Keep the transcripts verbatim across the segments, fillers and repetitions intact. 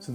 So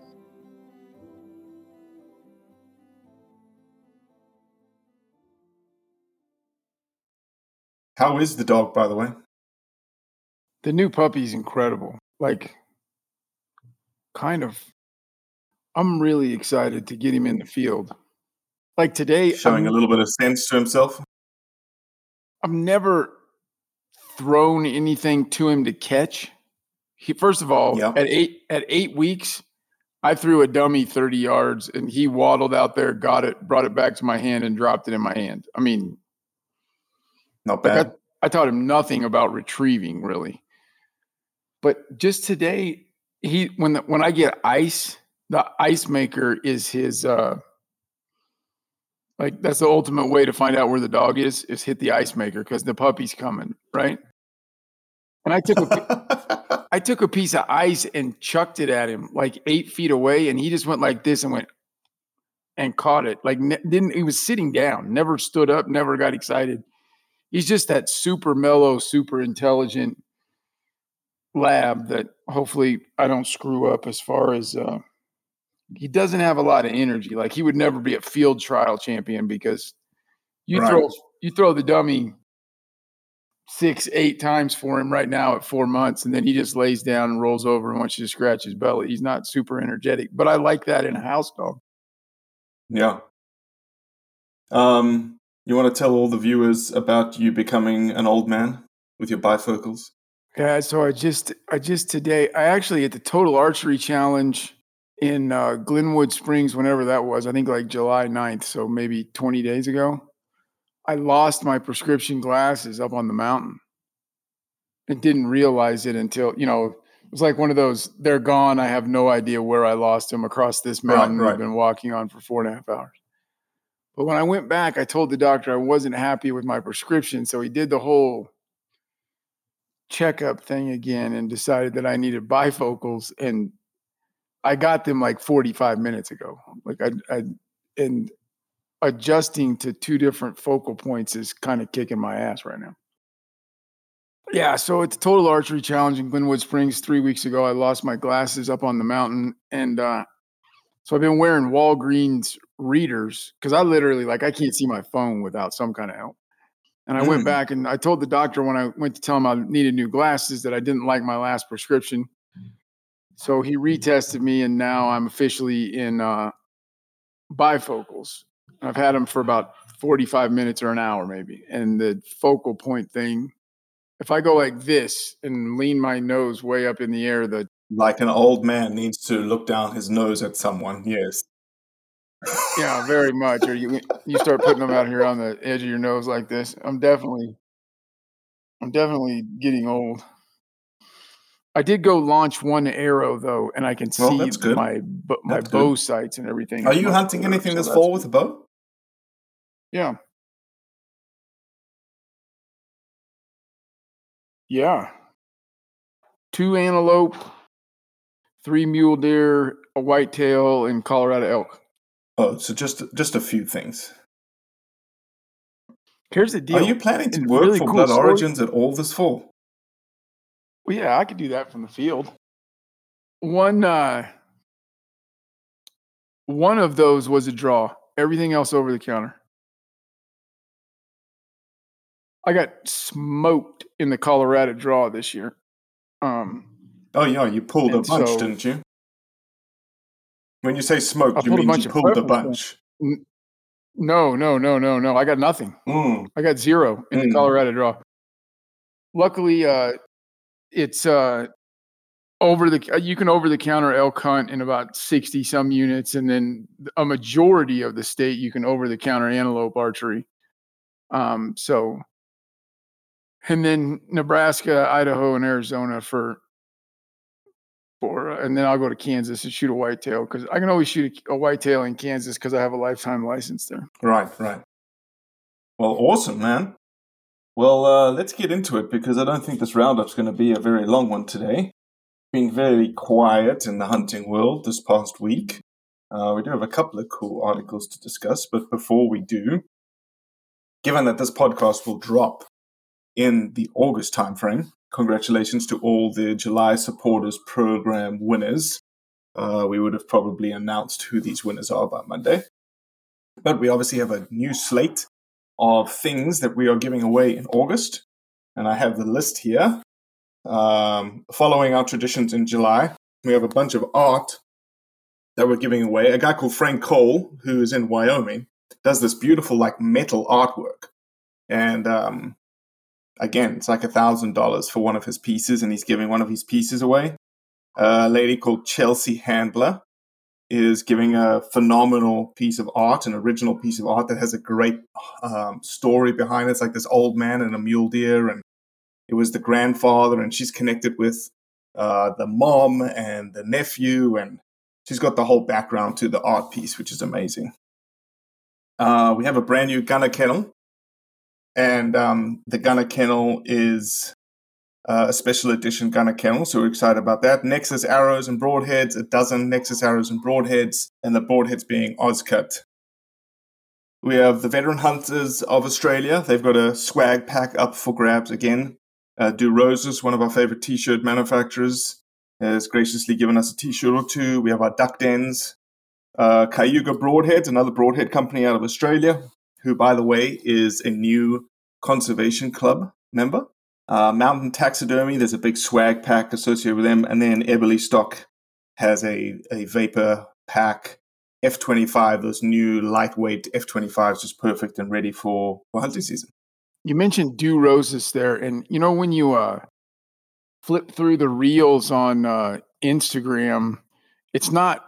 How is the dog, by the way? The new puppy's incredible. Like, kind of. I'm really excited to get him in the field. Like today... Showing I'm, a little bit of sense to himself? I've never thrown anything to him to catch. He, first of all, yeah. at eight at eight weeks, I threw a dummy thirty yards, and he waddled out there, got it, brought it back to my hand, and dropped it in my hand. I mean... Not bad. Like I, I taught him nothing about retrieving, really. But just today, he when the, when I get ice, the ice maker is his. Uh, like that's the ultimate way to find out where the dog is: is hit the ice maker because the puppy's coming, right? And I took a, I took a piece of ice and chucked it at him like eight feet away, and he just went like this and went and caught it. Like ne- didn't he was sitting down, never stood up, never got excited. He's just that super mellow, super intelligent lab that hopefully I don't screw up as far as uh, he doesn't have a lot of energy. Like he would never be a field trial champion because you right. throw you throw the dummy six, eight times for him right now at four months, and then he just lays down and rolls over and wants you to scratch his belly. He's not super energetic, but I like that in a house dog. Yeah. Um. You want to tell all the viewers about you becoming an old man with your bifocals? Yeah, so I just, I just today, I actually at the Total Archery Challenge in uh, Glenwood Springs, whenever that was, I think like July ninth, so maybe twenty days ago, I lost my prescription glasses up on the mountain and didn't realize it until, you know, it was like one of those, they're gone, I have no idea where I lost them across this mountain right, right. I've been walking on for four and a half hours. But when I went back, I told the doctor I wasn't happy with my prescription. So he did the whole checkup thing again and decided that I needed bifocals. And I got them like forty-five minutes ago. Like I, I and adjusting to two different focal points is kind of kicking my ass right now. Yeah. So at the Total Archery Challenge in Glenwood Springs three weeks ago, I lost my glasses up on the mountain. And uh, so I've been wearing Walgreens readers because I literally like I can't see my phone without some kind of help. And I mm. went back and I told the doctor when I went to tell him I needed new glasses that I didn't like my last prescription. So he retested me and now I'm officially in uh, bifocals. I've had them for about forty-five minutes or an hour maybe. And the focal point thing, if I go like this and lean my nose way up in the air, the like an old man needs to look down his nose at someone. Yes. Yeah, very much. Or you you start putting them out here on the edge of your nose like this. I'm definitely I'm definitely getting old. I did go launch one arrow though, and I can see well, that's good. my bo- my that's bow good. sights and everything. Are you my hunting arrow, anything so this fall with a bow? Yeah. Yeah. Two antelope, three mule deer, a whitetail, and Colorado elk. Oh, so just just a few things. Here's the deal. Are you planning to work really for cool Blood story? Origins at all this fall? Well, yeah, I could do that from the field. One uh, one of those was a draw. Everything else over the counter. I got smoked in the Colorado draw this year. Um, oh, yeah, you pulled a bunch, so, didn't you? When you say smoked, you mean you pulled a bunch. N- no, no, no, no, no. I got nothing. Mm. I got zero in mm. the Colorado draw. Luckily, uh, it's uh, over the. You can over the counter elk hunt in about sixty some units, and then a majority of the state you can over the counter antelope archery. Um, so, and then Nebraska, Idaho, and Arizona for. For, and then I'll go to Kansas and shoot a whitetail because I can always shoot a, a whitetail in Kansas because I have a lifetime license there. Right, right. Well, awesome, man. Well, uh, let's get into it because I don't think this roundup's going to be a very long one today. Been very quiet in the hunting world this past week. Uh, we do have a couple of cool articles to discuss, but before we do, given that this podcast will drop in the August timeframe, congratulations to all the July Supporters Program winners. Uh, we would have probably announced who these winners are by Monday. But we obviously have a new slate of things that we are giving away in August. And I have the list here. Um, following our traditions in July, we have a bunch of art that we're giving away. A guy called Frank Cole, who is in Wyoming, does this beautiful like metal artwork. And um Again, it's like one thousand dollars for one of his pieces, and he's giving one of his pieces away. A lady called Chelsea Handler is giving a phenomenal piece of art, an original piece of art that has a great um, story behind it. It's like this old man and a mule deer, and it was the grandfather, and she's connected with uh, the mom and the nephew, and she's got the whole background to the art piece, which is amazing. Uh, we have a brand new Gunner Kennel. And um, the Gunner Kennel is uh, a special edition Gunner Kennel, so we're excited about that. Nexus Arrows and Broadheads, a dozen Nexus Arrows and Broadheads, and the Broadheads being Oscut. We have the Veteran Hunters of Australia. They've got a swag pack up for grabs again. Uh, Dew Roses, one of our favorite t-shirt manufacturers, has graciously given us a t-shirt or two. We have our duck dens. Uh, Cayuga Broadheads, another Broadhead company out of Australia, who, by the way, is a new Conservation Club member. Uh, Mountain Taxidermy, there's a big swag pack associated with them. And then Eberly Stock has a, a vapor pack. F twenty-five, those new lightweight F twenty-fives, just perfect and ready for, for hunting season. You mentioned Dew Roses there. And, you know, when you uh, flip through the reels on uh, Instagram, it's not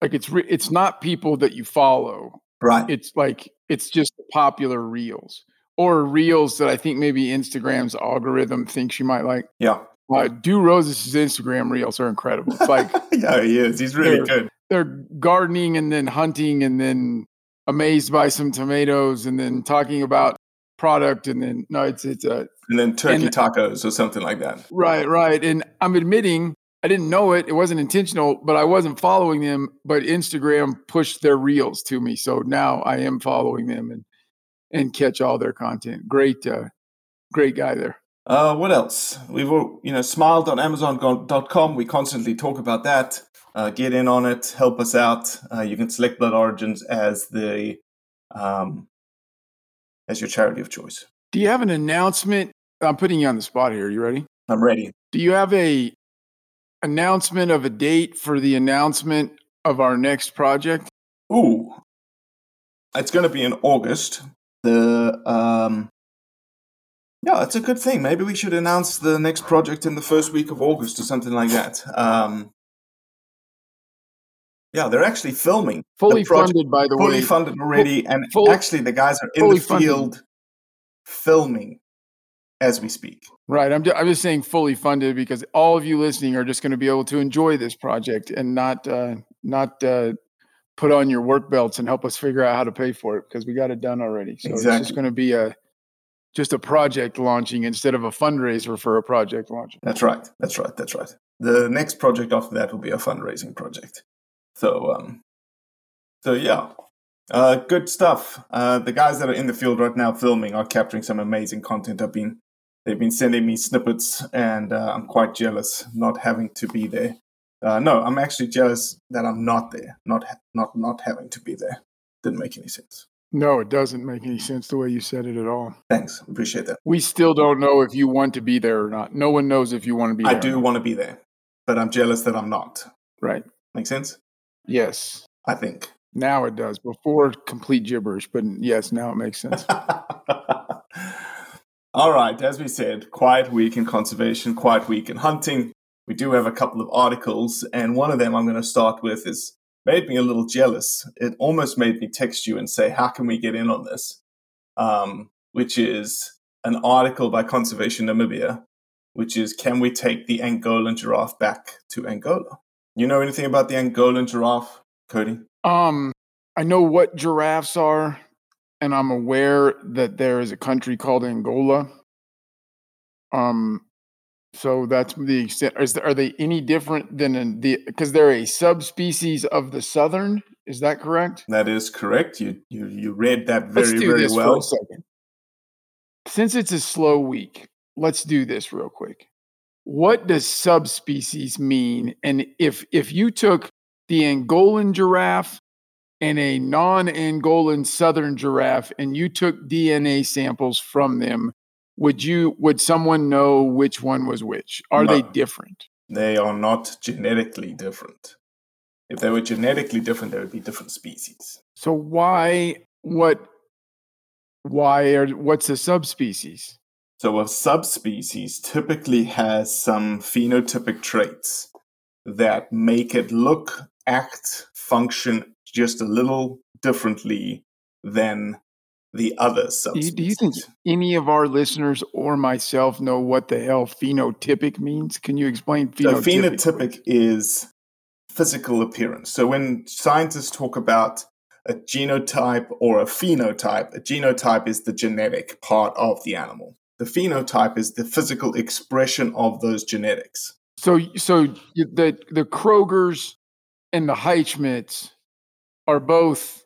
like it's re- it's not people that you follow. Right. It's like it's just popular reels or reels that I think maybe Instagram's algorithm thinks you might like. Yeah. Uh, Dew Roses' Instagram reels are incredible. It's like yeah, he is. He's really they're, good. They're gardening and then hunting and then amazed by some tomatoes and then talking about product and then no, it's it's a and then turkey and, tacos or something like that. Right, right. And I'm admitting I didn't know it. It wasn't intentional, but I wasn't following them. But Instagram pushed their reels to me, so now I am following them and and catch all their content. Great, uh, great guy there. Uh, what else? We've all, you know, smile dot amazon dot com. We constantly talk about that. Uh, get in on it. Help us out. Uh, you can select Blood Origins as the um, as your charity of choice. Do you have an announcement? I'm putting you on the spot here. You ready? I'm ready. Do you have a announcement of a date for the announcement of our next project? Ooh. It's going to be in August. The um, yeah, it's a good thing. Maybe we should announce the next project in the first week of August or something like that. Um, Yeah, they're actually filming. Fully funded, by the way. Fully funded already, and actually the guys are in the field filming as we speak. Right. I'm just, I'm just saying fully funded because all of you listening are just going to be able to enjoy this project and not uh, not uh, put on your work belts and help us figure out how to pay for it because we got it done already. So exactly. It's just going to be a just a project launching instead of a fundraiser for a project launch. That's right. That's right. That's right. The next project after that will be a fundraising project. So, um, so yeah, uh, good stuff. Uh, the guys that are in the field right now filming are capturing some amazing content. I've been, they've been sending me snippets, and uh, I'm quite jealous not having to be there. Uh, no, I'm actually jealous that I'm not there, not not not having to be there. Didn't make any sense. No, it doesn't make any sense the way you said it at all. Thanks, appreciate that. We still don't know if you want to be there or not. No one knows if you want to be there. I do want to be there, but I'm jealous that I'm not. Right. Make sense? Yes. I think. Now it does. Before, complete gibberish, but yes, now it makes sense. All right. As we said, quiet week in conservation, quiet week in hunting. We do have a couple of articles, and one of them I'm going to start with is made me a little jealous. It almost made me text you and say, how can we get in on this? Um, which is an article by Conservation Namibia, which is, can we take the Angolan giraffe back to Angola? You know anything about the Angolan giraffe, Cody? Um, I know what giraffes are, and I'm aware that there is a country called Angola. Um, so that's the extent. Is there, are they any different than in the? Because they're a subspecies of the southern. Is that correct? That is correct. You you you read that very let's do very this well. For a second. Since it's a slow week, let's do this real quick. What does subspecies mean? And if if you took the Angolan giraffe and a non-Angolan southern giraffe and you took D N A samples from them, would you would someone know which one was which? Are no, they different? They are not genetically different. If they were genetically different, they would be different species. So why what why are what's a subspecies? So a subspecies typically has some phenotypic traits that make it look, act, function just a little differently than the other subspecies. Do you think any of our listeners or myself know what the hell phenotypic means? Can you explain phenotypic? So phenotypic is physical appearance. So when scientists talk about a genotype or a phenotype, a genotype is the genetic part of the animal. The phenotype is the physical expression of those genetics. So, so the the Krogers and the Heichmans are both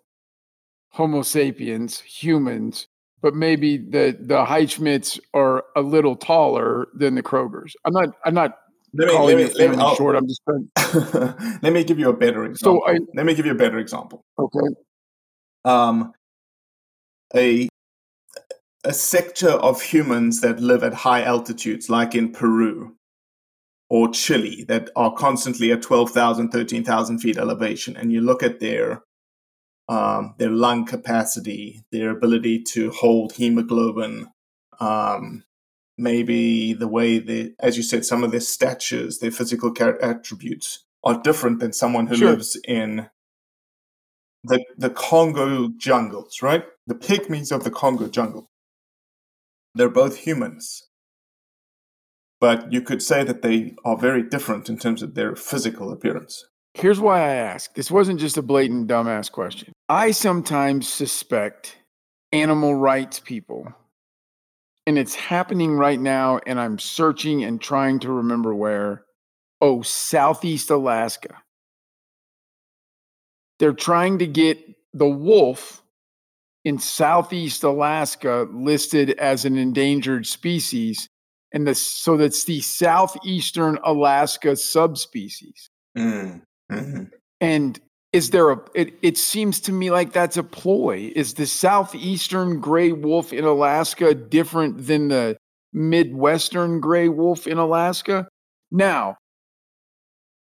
Homo sapiens, humans, but maybe the the Heichmans are a little taller than the Krogers. I'm not. I'm not let calling me, let it me, let me, short. I'm just trying. Let me give you a better example. So I, let me give you a better example. Okay. Um. A. A sector of humans that live at high altitudes, like in Peru or Chile, that are constantly at twelve thousand, thirteen thousand feet elevation, and you look at their um, their lung capacity, their ability to hold hemoglobin, um, maybe the way they, as you said, some of their statures, their physical attributes are different than someone who sure. lives in the the Congo jungles, right? The pygmies of the Congo jungle. They're both humans, but you could say that they are very different in terms of their physical appearance. Here's why I ask. This wasn't just a blatant dumbass question. I sometimes suspect animal rights people, and it's happening right now, and I'm searching and trying to remember where. Oh, Southeast Alaska. They're trying to get the wolf in Southeast Alaska listed as an endangered species, and the, so that's the Southeastern Alaska subspecies. Mm. Mm-hmm. And is there a? It, it seems to me like that's a ploy. Is the Southeastern gray wolf in Alaska different than the Midwestern gray wolf in Alaska? Now,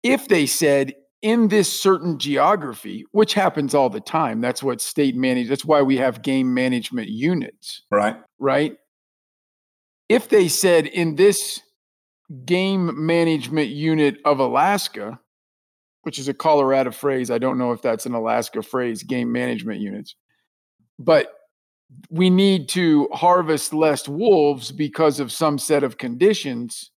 if they said, in this certain geography, which happens all the time, that's what state managed. That's why we have game management units. Right. Right. If they said in this game management unit of Alaska, which is a Colorado phrase. I don't know if that's an Alaska phrase, game management units. But we need to harvest less wolves because of some set of conditions.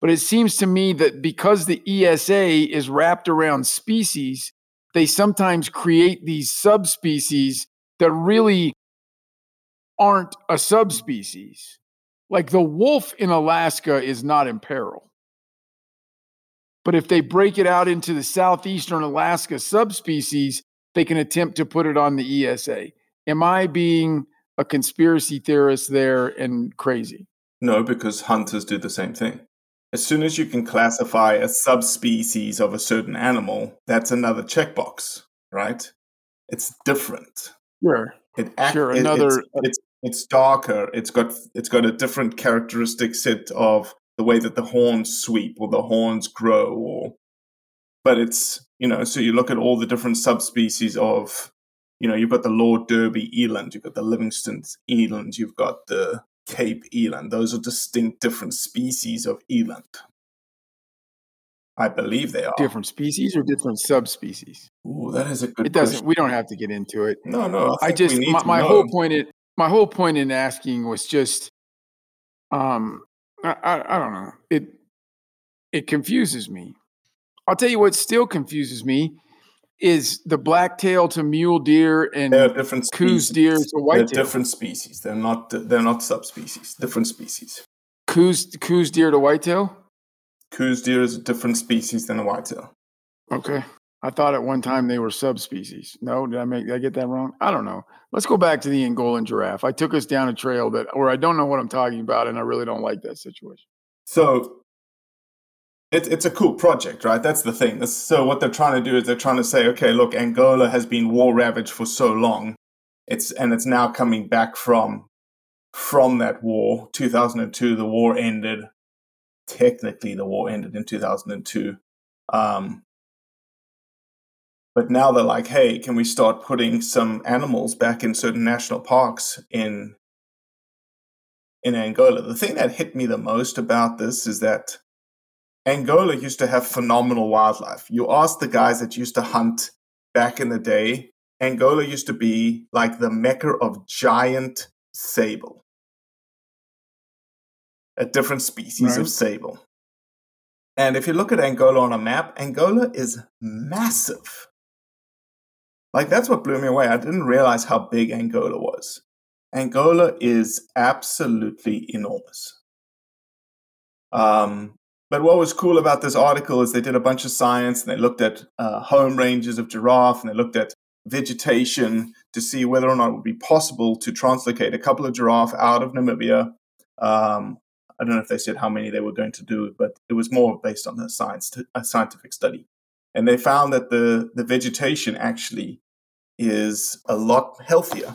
But it seems to me that because the E S A is wrapped around species, they sometimes create these subspecies that really aren't a subspecies. Like the wolf in Alaska is not in peril. But if they break it out into the southeastern Alaska subspecies, they can attempt to put it on the E S A. Am I being a conspiracy theorist there and crazy? No, because hunters do the same thing. As soon as you can classify a subspecies of a certain animal, that's another checkbox, right? It's different. Sure. It act, sure. Another. It, it's, it's it's darker. It's got it's got a different characteristic set of the way that the horns sweep or the horns grow, or but it's you know. So you look at all the different subspecies of, you know, you've got the Lord Derby eland, you've got the Livingston eland, you've got the Cape eland. Those are distinct different species of eland. I believe they are. Different species or different subspecies? Ooh, that is a good It doesn't question. We don't have to get into it. No, no. I, I just my, my whole point in my whole point in asking was just um I, I I don't know. It it confuses me. I'll tell you what still confuses me is the blacktail to mule deer and coos deer to whitetail. They're different species. They're not they're not subspecies. Different species. Coos coos deer to whitetail? Coos deer is a different species than a whitetail. Okay. I thought at one time they were subspecies. No, did I make did I get that wrong? I don't know. Let's go back to the Angolan giraffe. I took us down a trail that where I don't know what I'm talking about, and I really don't like that situation. So It's it's a cool project, right? That's the thing. So what they're trying to do is they're trying to say, okay, look, Angola has been war ravaged for so long, it's and it's now coming back from from that war. two thousand two, the war ended. Technically, the war ended in two thousand two, um, but now they're like, hey, can we start putting some animals back in certain national parks in in Angola? The thing that hit me the most about this is that Angola used to have phenomenal wildlife. You ask the guys that used to hunt back in the day, Angola used to be like the mecca of giant sable, a different species right. of sable. And if you look at Angola on a map, Angola is massive. Like, that's what blew me away. I didn't realize how big Angola was. Angola is absolutely enormous. Um, But what was cool about this article is they did a bunch of science, and they looked at uh, home ranges of giraffe, and they looked at vegetation to see whether or not it would be possible to translocate a couple of giraffe out of Namibia. Um, I don't know if they said how many they were going to do, but it was more based on a, science t- a scientific study. And they found that the, the vegetation actually is a lot healthier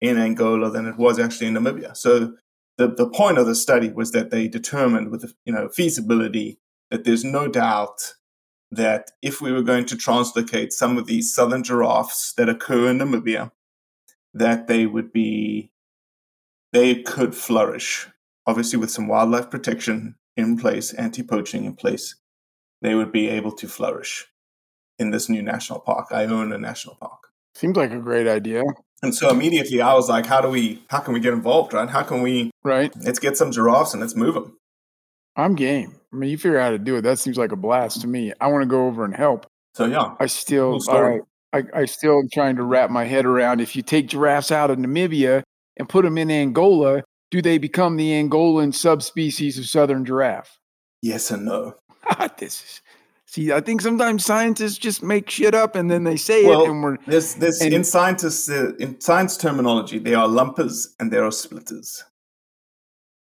in Angola than it was actually in Namibia. So The, the point of the study was that they determined with, you know, feasibility that there's no doubt that if we were going to translocate some of these southern giraffes that occur in Namibia, that they would be, they could flourish. Obviously, with some wildlife protection in place, anti-poaching in place, they would be able to flourish in this new national park. I own a national park. Seems like a great idea. And so immediately I was like, how do we, how can we get involved, right? How can we, right? Let's get some giraffes and let's move them. I'm game. I mean, you figure out how to do it. That seems like a blast to me. I want to go over and help. So yeah. I still, cool story. I, I still am trying to wrap my head around, if you take giraffes out of Namibia and put them in Angola, do they become the Angolan subspecies of southern giraffe? Yes and no. This is... See, I think sometimes scientists just make shit up and then they say well, it, and we're this. This in scientists, uh, in science terminology, they are lumpers and there are splitters.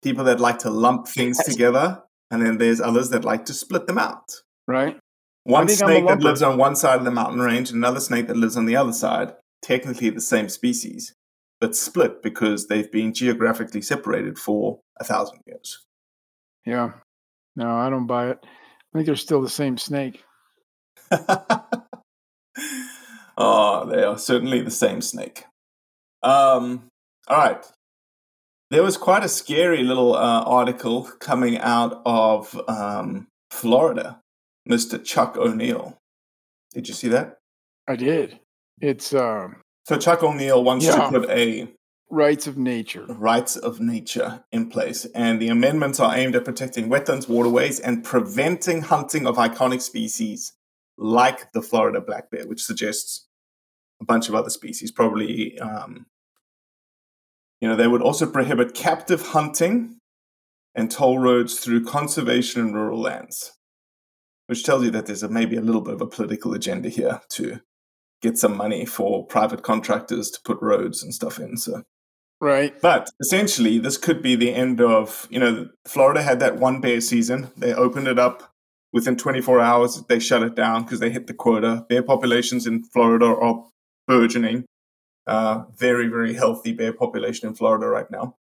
People that like to lump things together, and then there's others that like to split them out. Right. One snake that lives on one side of the mountain range, another snake that lives on the other side. Technically, the same species, but split because they've been geographically separated for a thousand years. Yeah. No, I don't buy it. I think they're still the same snake. Oh, they are certainly the same snake. Um, all right. There was quite a scary little uh, article coming out of um, Florida, Mister Chuck O'Neill. Did you see that? I did. It's um. So Chuck O'Neill wants yeah. to put a rights of nature rights of nature in place, and the amendments are aimed at protecting wetlands, waterways, and preventing hunting of iconic species like the Florida black bear, which suggests a bunch of other species. Probably, um, you know, they would also prohibit captive hunting and toll roads through conservation and rural lands, which tells you that there's a, maybe a little bit of a political agenda here to get some money for private contractors to put roads and stuff in. So, right. But essentially, this could be the end of, you know, Florida had that one bear season. They opened it up. Within twenty-four hours, they shut it down because they hit the quota. Bear populations in Florida are burgeoning. Uh, very, very healthy bear population in Florida right now.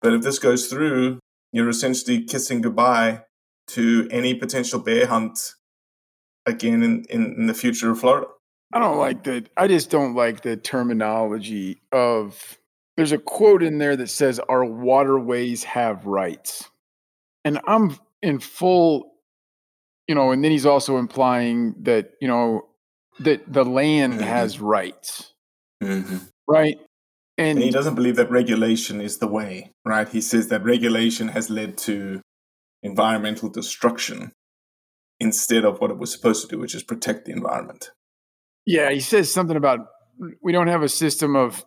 But if this goes through, you're essentially kissing goodbye to any potential bear hunt again in, in, in the future of Florida. I don't like that. I just don't like the terminology of, there's a quote in there that says, our waterways have rights. And I'm in full, you know, and then he's also implying that, you know, that the land mm-hmm. has rights, mm-hmm. right? And, and he doesn't believe that regulation is the way, right? He says that regulation has led to environmental destruction instead of what it was supposed to do, which is protect the environment. Yeah, he says something about we don't have a system of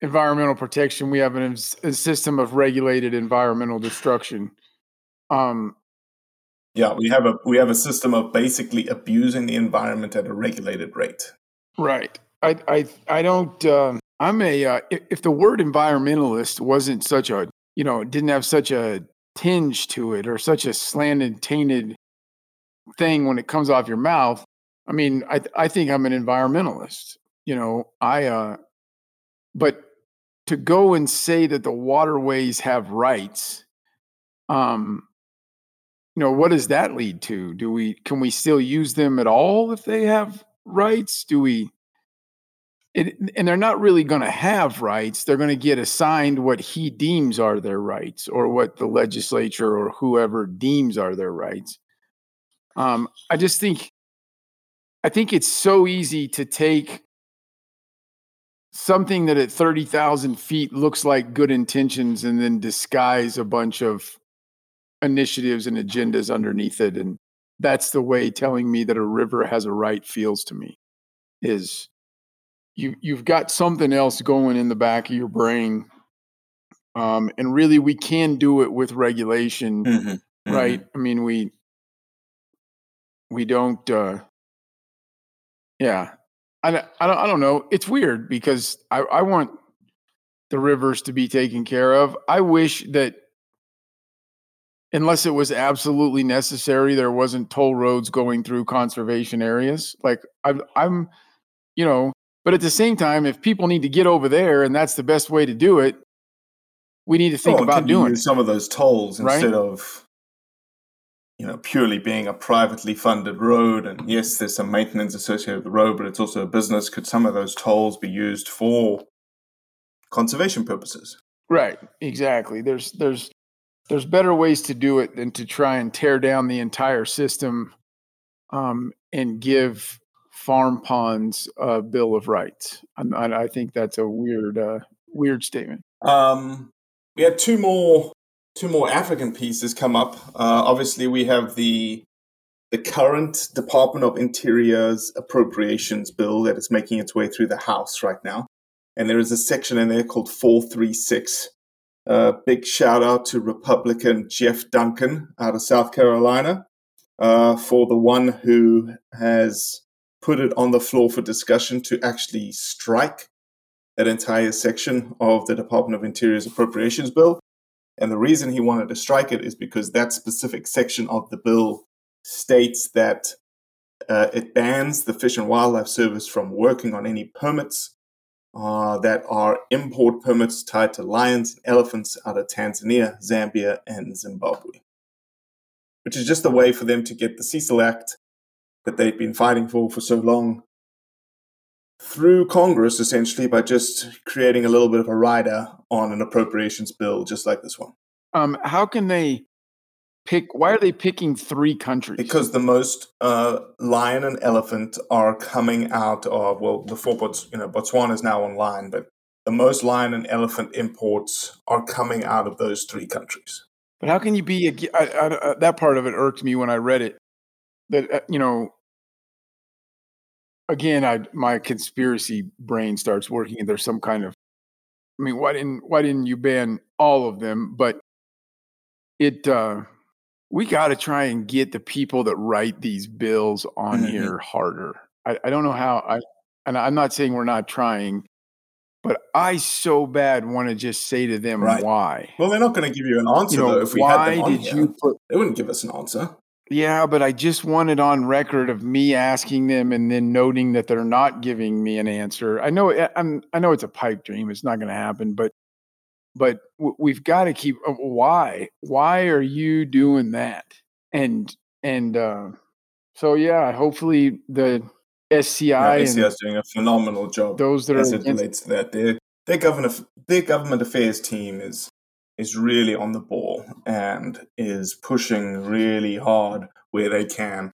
environmental protection. We have an, a system of regulated environmental destruction. Um, yeah, we have a we have a system of basically abusing the environment at a regulated rate. Right. I I I don't. Um, I'm a uh, if the word environmentalist wasn't such a you know didn't have such a tinge to it or such a slanted, tainted thing when it comes off your mouth. I mean, I th- I think I'm an environmentalist, you know, I, uh, but to go and say that the waterways have rights, um, you know, what does that lead to? Do we, can we still use them at all if they have rights? Do we, it, and they're not really going to have rights. They're going to get assigned what he deems are their rights or what the legislature or whoever deems are their rights. Um, I just think, I think it's so easy to take something that at thirty thousand feet looks like good intentions and then disguise a bunch of initiatives and agendas underneath it. And that's the way telling me that a river has a right feels to me, is you, you've got something else going in the back of your brain. Um, and really, we can do it with regulation, mm-hmm. right? Mm-hmm. I mean, we we don't... Uh, Yeah, I, I, don't, I don't know. It's weird because I, I want the rivers to be taken care of. I wish that unless it was absolutely necessary, there wasn't toll roads going through conservation areas. Like I'm, I'm, you know, but at the same time, if people need to get over there and that's the best way to do it, we need to think oh, about doing some of those tolls right? instead of... you know, purely being a privately funded road. And yes, there's some maintenance associated with the road, but it's also a business. Could some of those tolls be used for conservation purposes? Right, exactly. There's there's there's better ways to do it than to try and tear down the entire system um, and give farm ponds a bill of rights. And I, I think that's a weird, uh, weird statement. Um, we had two more Two more African pieces come up. Uh, obviously, we have the the current Department of Interior's appropriations bill that is making its way through the House right now. And there is a section in there called four three six. Uh, big shout out to Republican Jeff Duncan out of South Carolina uh, for the one who has put it on the floor for discussion to actually strike that entire section of the Department of Interior's appropriations bill. And the reason he wanted to strike it is because that specific section of the bill states that uh, it bans the Fish and Wildlife Service from working on any permits uh, that are import permits tied to lions and elephants out of Tanzania, Zambia, and Zimbabwe, which is just a way for them to get the Cecil Act that they've been fighting for for so long through Congress, essentially, by just creating a little bit of a rider on an appropriations bill just like this one. Um, how can they pick? Why are they picking three countries? Because the most uh, lion and elephant are coming out of, well, before Bots, you know, Botswana is now online, but the most lion and elephant imports are coming out of those three countries. But how can you be, a, I, I, I, that part of it irked me when I read it, that, uh, you know, again, I, my conspiracy brain starts working and there's some kind of, I mean, why didn't, why didn't you ban all of them? But it, uh, we got to try and get the people that write these bills on mm-hmm. here harder. I, I don't know how I, and I'm not saying we're not trying, but I so bad want to just say to them, right. why? Well, they're not going to give you an answer, you know, though, if we had them on did here. You put, they wouldn't give us an answer. Yeah, but I just want it on record of me asking them and then noting that they're not giving me an answer. I know I'm, I know it's a pipe dream. It's not going to happen, but but we've got to keep uh, – why? Why are you doing that? And and uh, so, yeah, hopefully the S C I yeah, – S C I is doing a phenomenal job those that as are it against- relates to that. Their, their, government, their government affairs team is – is really on the ball and is pushing really hard where they can.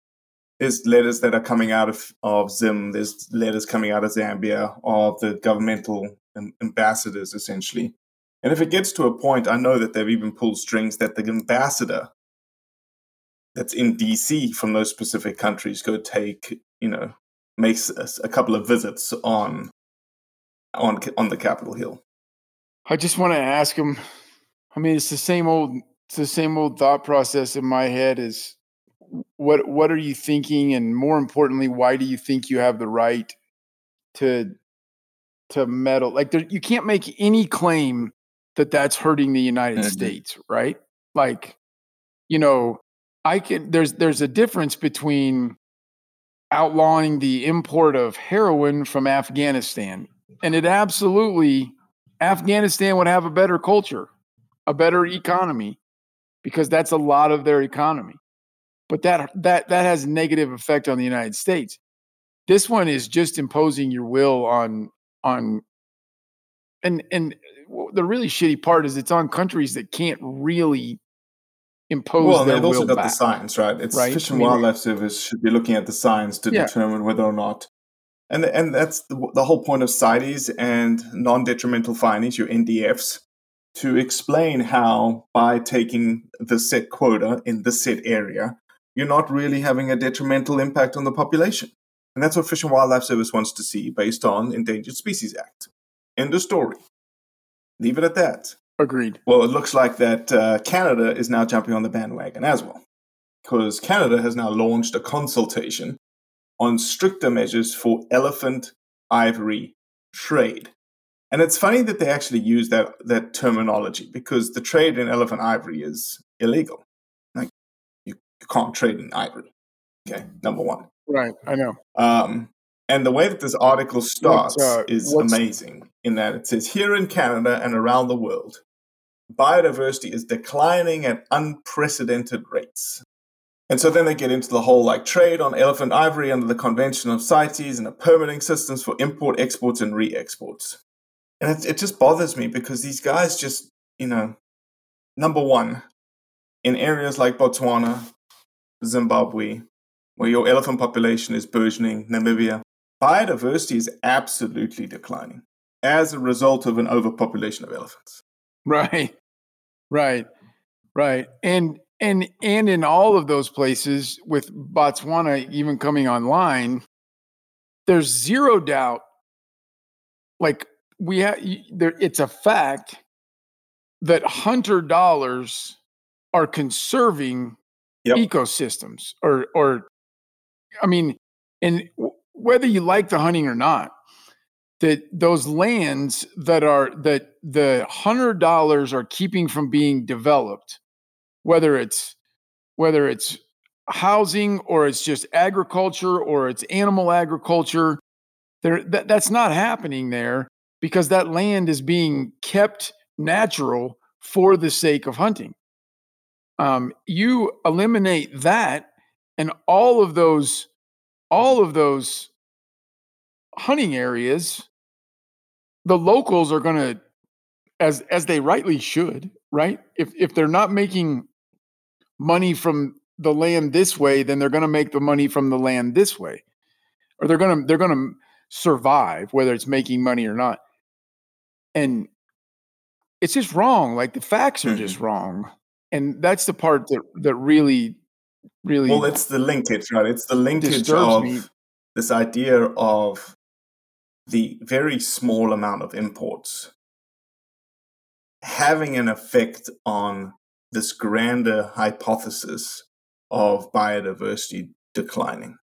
There's letters that are coming out of, of Zim. There's letters coming out of Zambia of the governmental ambassadors, essentially. And if it gets to a point, I know that they've even pulled strings that the ambassador that's in D C from those specific countries go take, you know, makes a, a couple of visits on, on, on the Capitol Hill. I just want to ask him, I mean, it's the same old, it's the same old thought process in my head is what, what are you thinking? And more importantly, why do you think you have the right to, to meddle? Like there, you can't make any claim that that's hurting the United mm-hmm. States, right? Like, you know, I can, there's, there's a difference between outlawing the import of heroin from Afghanistan, and it absolutely, Afghanistan would have a better culture, a better economy, because that's a lot of their economy. But that that that has a negative effect on the United States. This one is just imposing your will on on and and the really shitty part is it's on countries that can't really impose well, their will. Well, they've also got back. the science, right? It's right? Fish and I mean, Wildlife Service should be looking at the science to yeah. determine whether or not. And and that's the, the whole point of CITES and non-detrimental findings, your N D Fs. To explain how by taking the set quota in the set area, you're not really having a detrimental impact on the population. And that's what Fish and Wildlife Service wants to see based on Endangered Species Act. End of story. Leave it at that. Agreed. Well, it looks like that uh, Canada is now jumping on the bandwagon as well, because Canada has now launched a consultation on stricter measures for elephant ivory trade. And it's funny that they actually use that that terminology, because the trade in elephant ivory is illegal. Like, you, you can't trade in ivory. Okay, number one. Right, I know. Um, and the way that this article starts uh, is amazing, in that it says, here in Canada and around the world, biodiversity is declining at unprecedented rates. And so then they get into the whole like trade on elephant ivory under the Convention of CITES and the permitting systems for import, exports, and re-exports. And it, it just bothers me because these guys just, you know, number one, in areas like Botswana, Zimbabwe, where your elephant population is burgeoning, Namibia, biodiversity is absolutely declining as a result of an overpopulation of elephants. Right, right, right. And and and in all of those places, with Botswana even coming online, there's zero doubt, like, we have there. It's a fact that hunter dollars are conserving yep. ecosystems, or, or, I mean, and w- whether you like the hunting or not, that those lands that are that the hunter dollars are keeping from being developed, whether it's whether it's housing or it's just agriculture or it's animal agriculture, there that, that's not happening there. Because that land is being kept natural for the sake of hunting. Um, you eliminate that, and all of those, all of those hunting areas, the locals are going to, as as they rightly should, right? If if they're not making money from the land this way, then they're going to make the money from the land this way, or they're going to they're going to survive, whether it's making money or not. And it's just wrong. Like, the facts are mm-hmm. just wrong, and that's the part that that really, really. Well, it's the linkage, right? It's the linkage of me. This idea of the very small amount of imports having an effect on this grander hypothesis of biodiversity declining.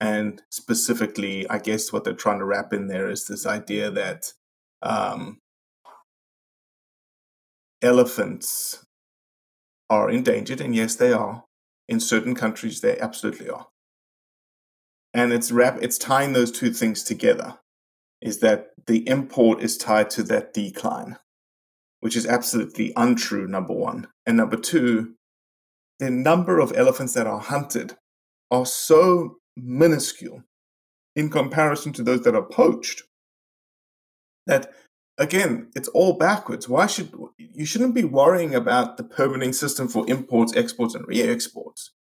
And specifically, I guess what they're trying to wrap in there is this idea that um, elephants are endangered, and yes, they are. In certain countries, they absolutely are. And it's wrap, it's tying those two things together, is that the import is tied to that decline, which is absolutely untrue, number one. And number two, the number of elephants that are hunted are so minuscule in comparison to those that are poached that, again, it's all backwards. Why should you shouldn't be worrying about the permitting system for imports, exports, and re-exports.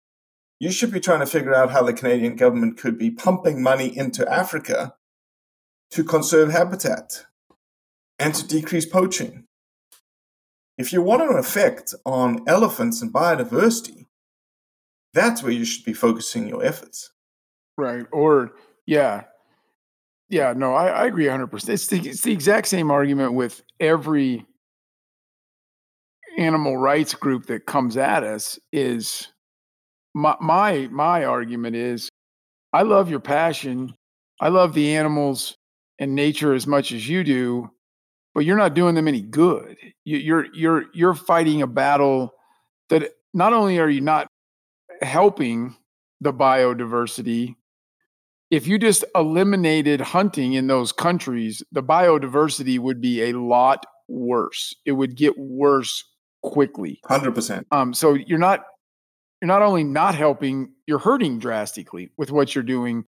You should be trying to figure out how the Canadian government could be pumping money into Africa to conserve habitat and to decrease poaching. If you want an effect on elephants and biodiversity, that's where you should be focusing your efforts. Right. Or, yeah. Yeah, no, I, I agree one hundred percent. It's the, it's the exact same argument with every animal rights group that comes at us. Is my, my, my argument is, I love your passion. I love the animals and nature as much as you do, but you're not doing them any good. You, you're you're you're fighting a battle that not only are you not helping the biodiversity, if you just eliminated hunting in those countries, the biodiversity would be a lot worse. It would get worse quickly. one hundred percent. Um, so you're not you're not only not helping, you're hurting drastically with what you're doing,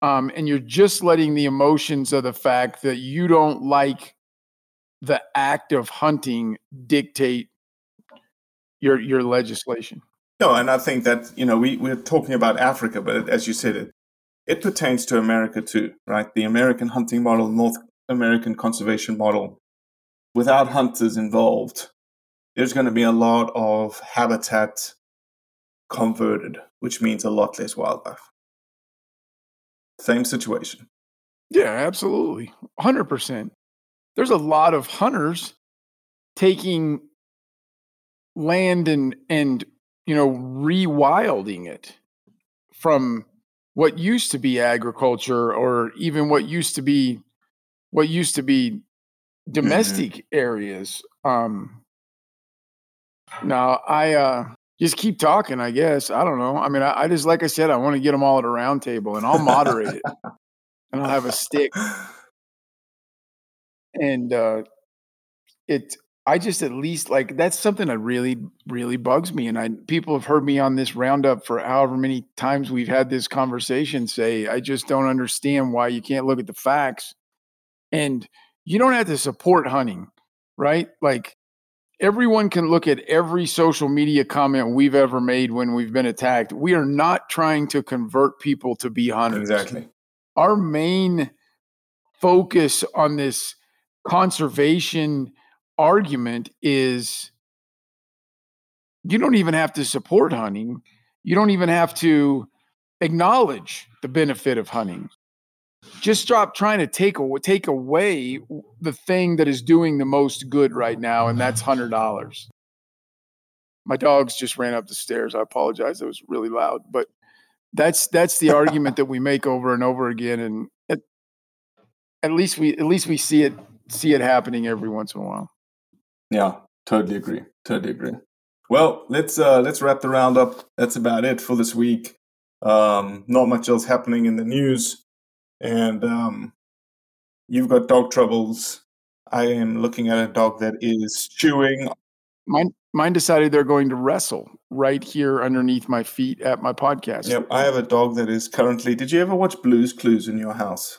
um, and you're just letting the emotions of the fact that you don't like the act of hunting dictate your your legislation. No, and I think that, you know, we, we're talking about Africa, but it, as you said, it, it pertains to America too, right? The American hunting model, North American conservation model, without hunters involved, there's going to be a lot of habitat converted, which means a lot less wildlife. Same situation. Yeah, absolutely. one hundred percent. There's a lot of hunters taking land and, and, you know, rewilding it from what used to be agriculture, or even what used to be, what used to be domestic mm-hmm. areas. Um, now I, uh, just keep talking, I guess. I don't know. I mean, I, I just, like I said, I want to get them all at a round table, and I'll moderate it, and I'll have a stick. And uh, it, I just at least like that's something that really, really bugs me. And I, people have heard me on this roundup for however many times we've had this conversation say, I just don't understand why you can't look at the facts. And you don't have to support hunting, right? Like, everyone can look at every social media comment we've ever made when we've been attacked. We are not trying to convert people to be hunters. Exactly. Our main focus on this conservation argument is, you don't even have to support hunting. You don't even have to acknowledge the benefit of hunting. Just stop trying to take away, take away the thing that is doing the most good right now, and that's one hundred dollars. My dogs just ran up the stairs. I apologize. It was really loud, but that's that's the argument that we make over and over again, and at, at least we at least we see it. see it happening every once in a while. Yeah, totally agree. Totally agree. Well, let's uh, let's wrap the round up. That's about it for this week. Um, not much else happening in the news. And um, you've got dog troubles. I am looking at a dog that is chewing. Mine, mine decided they're going to wrestle right here underneath my feet at my podcast. Yep, I have a dog that is currently. Did you ever watch Blue's Clues in your house?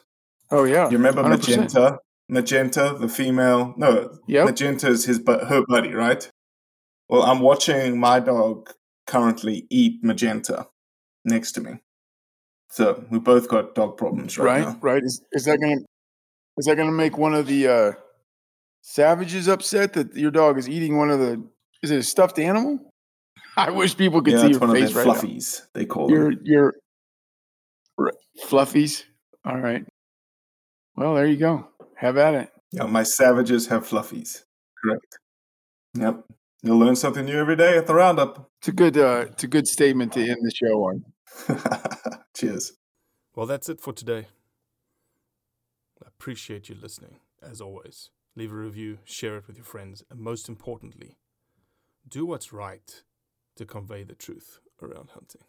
Oh yeah. You remember one hundred percent. Magenta? Magenta, the female. No, yep. Magenta is his, but her buddy, right? Well, I'm watching my dog currently eat Magenta next to me. So we both got dog problems right, right now. Right, is, is that going to is that going to make one of the uh, savages upset that your dog is eating one of the? Is it a stuffed animal? I wish people could yeah, see your one face of their right fluffies, now. They call your, them your your fluffies. All right. Well, there you go. Have at it. Yeah, my savages have fluffies. Correct. Yep. You'll learn something new every day at the roundup. It's a good, uh, it's a good statement to end the show on. Cheers. Well, that's it for today. I appreciate you listening, as always. Leave a review, share it with your friends, and most importantly, do what's right to convey the truth around hunting.